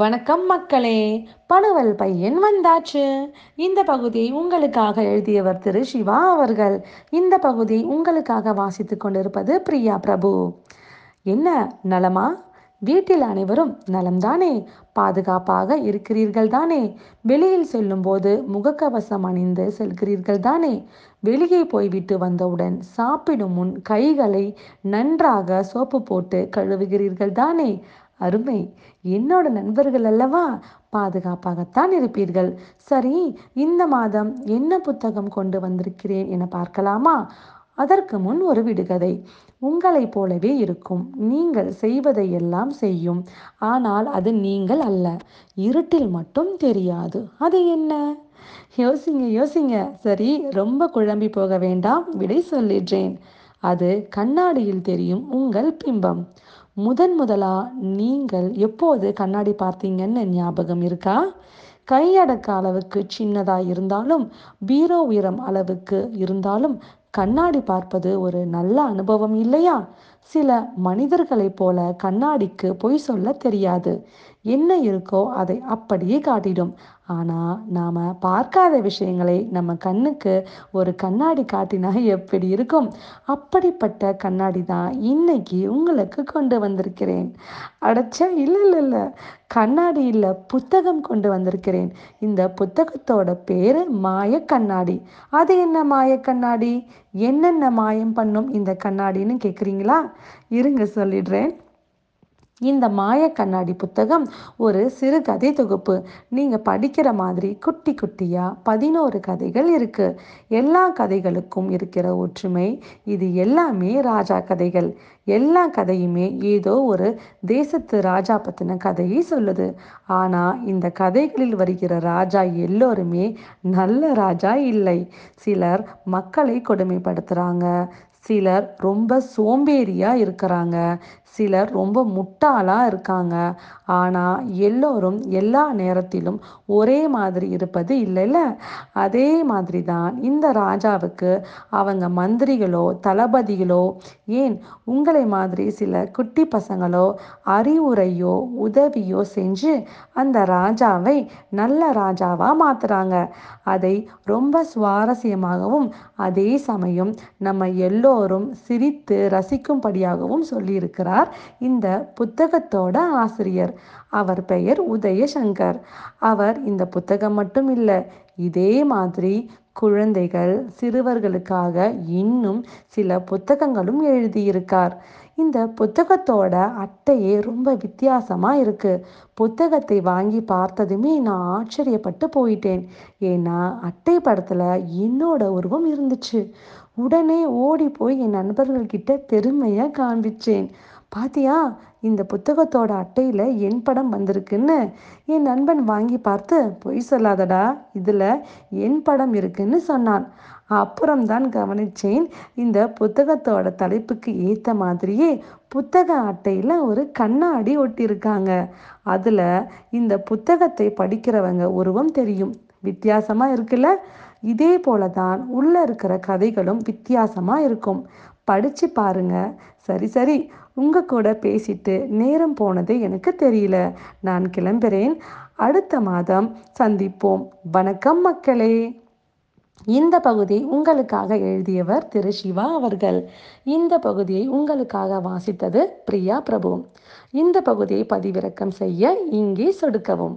வணக்கம் மக்களே, பனுவல் பையன் வந்தாச்சு. இந்த பகுதி உங்களுக்காக எழுதியவர் திரு சிவா அவர்கள். இந்த பகுதி உங்களுக்காக வாசித்து கொண்டிருப்பது பிரியா பிரபு. என்ன நலமா? வீட்டில் அனைவரும் நலம்தானே? பாதுகாப்பாக இருக்கிறீர்கள் தானே? வெளியில் செல்லும் போது முகக்கவசம் அணிந்து செல்கிறீர்கள் தானே? வெளியே போய்விட்டு வந்தவுடன் சாப்பிடும் முன் கைகளை நன்றாக சோப்பு போட்டு கழுவுகிறீர்கள் தானே? அருமை, என்னோட நண்பர்கள் அல்லவா, பாதுகாப்பாகத்தான் இருப்பீர்கள். சரி, இந்த மாதம் என்ன புத்தகம் கொண்டு வந்திருக்கிறேன் என பார்க்கலாமா? அதற்கு முன் ஒரு விடுகதை. உங்களைப் போலவே இருக்கும், நீங்கள் செய்வதை எல்லாம் செய்யும், ஆனால் அது நீங்கள் அல்ல. இருட்டில் மட்டும் தெரியாது, அது என்ன? யோசிங்க. சரி, ரொம்ப குழம்பி போக வேண்டாம், விடை சொல்லிடுறேன். அது கண்ணாடியில் தெரியும் உங்கள் பிம்பம். முதலா நீங்கள் எப்போது கண்ணாடி பார்த்தீங்கன்னு ஞாபகம் இருக்கா? கையடக்க அளவுக்கு சின்னதாக இருந்தாலும், பீரோ உயரம் அளவுக்கு இருந்தாலும், கண்ணாடி பார்ப்பது ஒரு நல்ல அனுபவம் இல்லையா? சில மனிதர்களைப் போல கண்ணாடிக்கு பொய் சொல்ல தெரியாது. என்ன இருக்கோ அதை அப்படியே காட்டிடும். ஆனால் நாம் பார்க்காத விஷயங்களை நம்ம கண்ணுக்கு ஒரு கண்ணாடி காட்டினா எப்படி இருக்கும்? அப்படிப்பட்ட கண்ணாடி தான் இன்னைக்கு உங்களுக்கு கொண்டு வந்திருக்கிறேன். அடைச்சா இல்லை, கண்ணாடி இல்லை, புத்தகம் கொண்டு வந்திருக்கிறேன். இந்த புத்தகத்தோட பேர் மாயக்கண்ணாடி. அது என்ன மாயக்கண்ணாடி? என்னென்ன மாயம் பண்ணும் இந்த கண்ணாடின்னு கேட்குறீங்களா? இருங்க சொல்லிடுறேன். இந்த மாயக்கண்ணாடி புத்தகம் ஒரு சிறு கதை தொகுப்பு. நீங்கள் படிக்கிற மாதிரி குட்டி குட்டியாக 11 கதைகள் இருக்குது. எல்லா கதைகளுக்கும் இருக்கிற ஒற்றுமை, இது எல்லாமே ராஜா கதைகள். எல்லா கதையுமே ஏதோ ஒரு தேசத்து ராஜா பற்றின கதையை சொல்லுது. ஆனால் இந்த கதைகளில் வருகிற ராஜா எல்லோருமே நல்ல ராஜா இல்லை. சிலர் மக்களை கொடுமைப்படுத்துகிறாங்க, சிலர் ரொம்ப சோம்பேறியாக இருக்கிறாங்க, சிலர் ரொம்ப முட்டாளாக இருக்காங்க. ஆனால் எல்லோரும் எல்லா நேரத்திலும் ஒரே மாதிரி இருப்பது இல்லைல்ல? அதே மாதிரி தான் இந்த ராஜாவுக்கு அவங்க மந்திரிகளோ தளபதிகளோ, ஏன் உங்களை மாதிரி சில குட்டி பசங்களோ அறிவுரையோ உதவியோ செஞ்சு அந்த ராஜாவை நல்ல ராஜாவாக மாற்றுறாங்க. அதை ரொம்ப சுவாரஸ்யமாகவும் அதே சமயம் நம்ம எல்லோரும் சிரித்து ரசிக்கும்படியாகவும் சொல்லியிருக்கிறார் இந்த புத்தகத்தோட ஆசிரியர். அவர் பெயர் உதயசங்கர். அவர் இந்த புத்தகம் மட்டும் இல்லை, இதே மாதிரி குழந்தைகள் சிறுவர்களுக்காக இன்னும் சில புத்தகங்களும் எழுதியிருக்கார். இந்த புத்தகத்தோட அட்டையே ரொம்ப வித்தியாசமாக இருக்குது. புத்தகத்தை வாங்கி பார்த்ததுமே நான் ஆச்சரியப்பட்டு போயிட்டேன். ஏன்னா அட்டை படத்தில் என்னோட உருவம் இருந்துச்சு. உடனே ஓடி போய் என் நண்பர்கள்கிட்ட பெருமையாக காண்பிச்சேன். பாத்தியா, இந்த புத்தகத்தோட அட்டையில் என் படம் வந்திருக்குன்னு. என் நண்பன் வாங்கி பார்த்து, பொய் சொல்லாதடா, இதில் என் படம் இருக்குன்னு சொன்னான். அப்புறம்தான் கவனிச்சேன், இந்த புத்தகத்தோட தலைப்புக்கு ஏற்ற மாதிரியே புத்தக அட்டையில் ஒரு கண்ணாடி ஒட்டியிருக்காங்க. அதில் இந்த புத்தகத்தை படிக்கிறவங்க உருவம் தெரியும். வித்தியாசமாக இருக்குல்ல? இதே போல தான் உள்ளே இருக்கிற கதைகளும் வித்தியாசமாக இருக்கும். படித்து பாருங்க. சரி, உங்கள் கூட பேசிட்டு நேரம் போனது எனக்கு தெரியல. நான் கிளம்புறேன். அடுத்த மாதம் சந்திப்போம். வணக்கம் மக்களே. இந்த பகுதி உங்களுக்காக எழுதியவர் திரு சிவா அவர்கள். இந்த பகுதியை உங்களுக்காக வாசித்தது பிரியா பிரபு. இந்த பகுதியை பதிவிறக்கம் செய்ய இங்கே சொடுக்கவும்.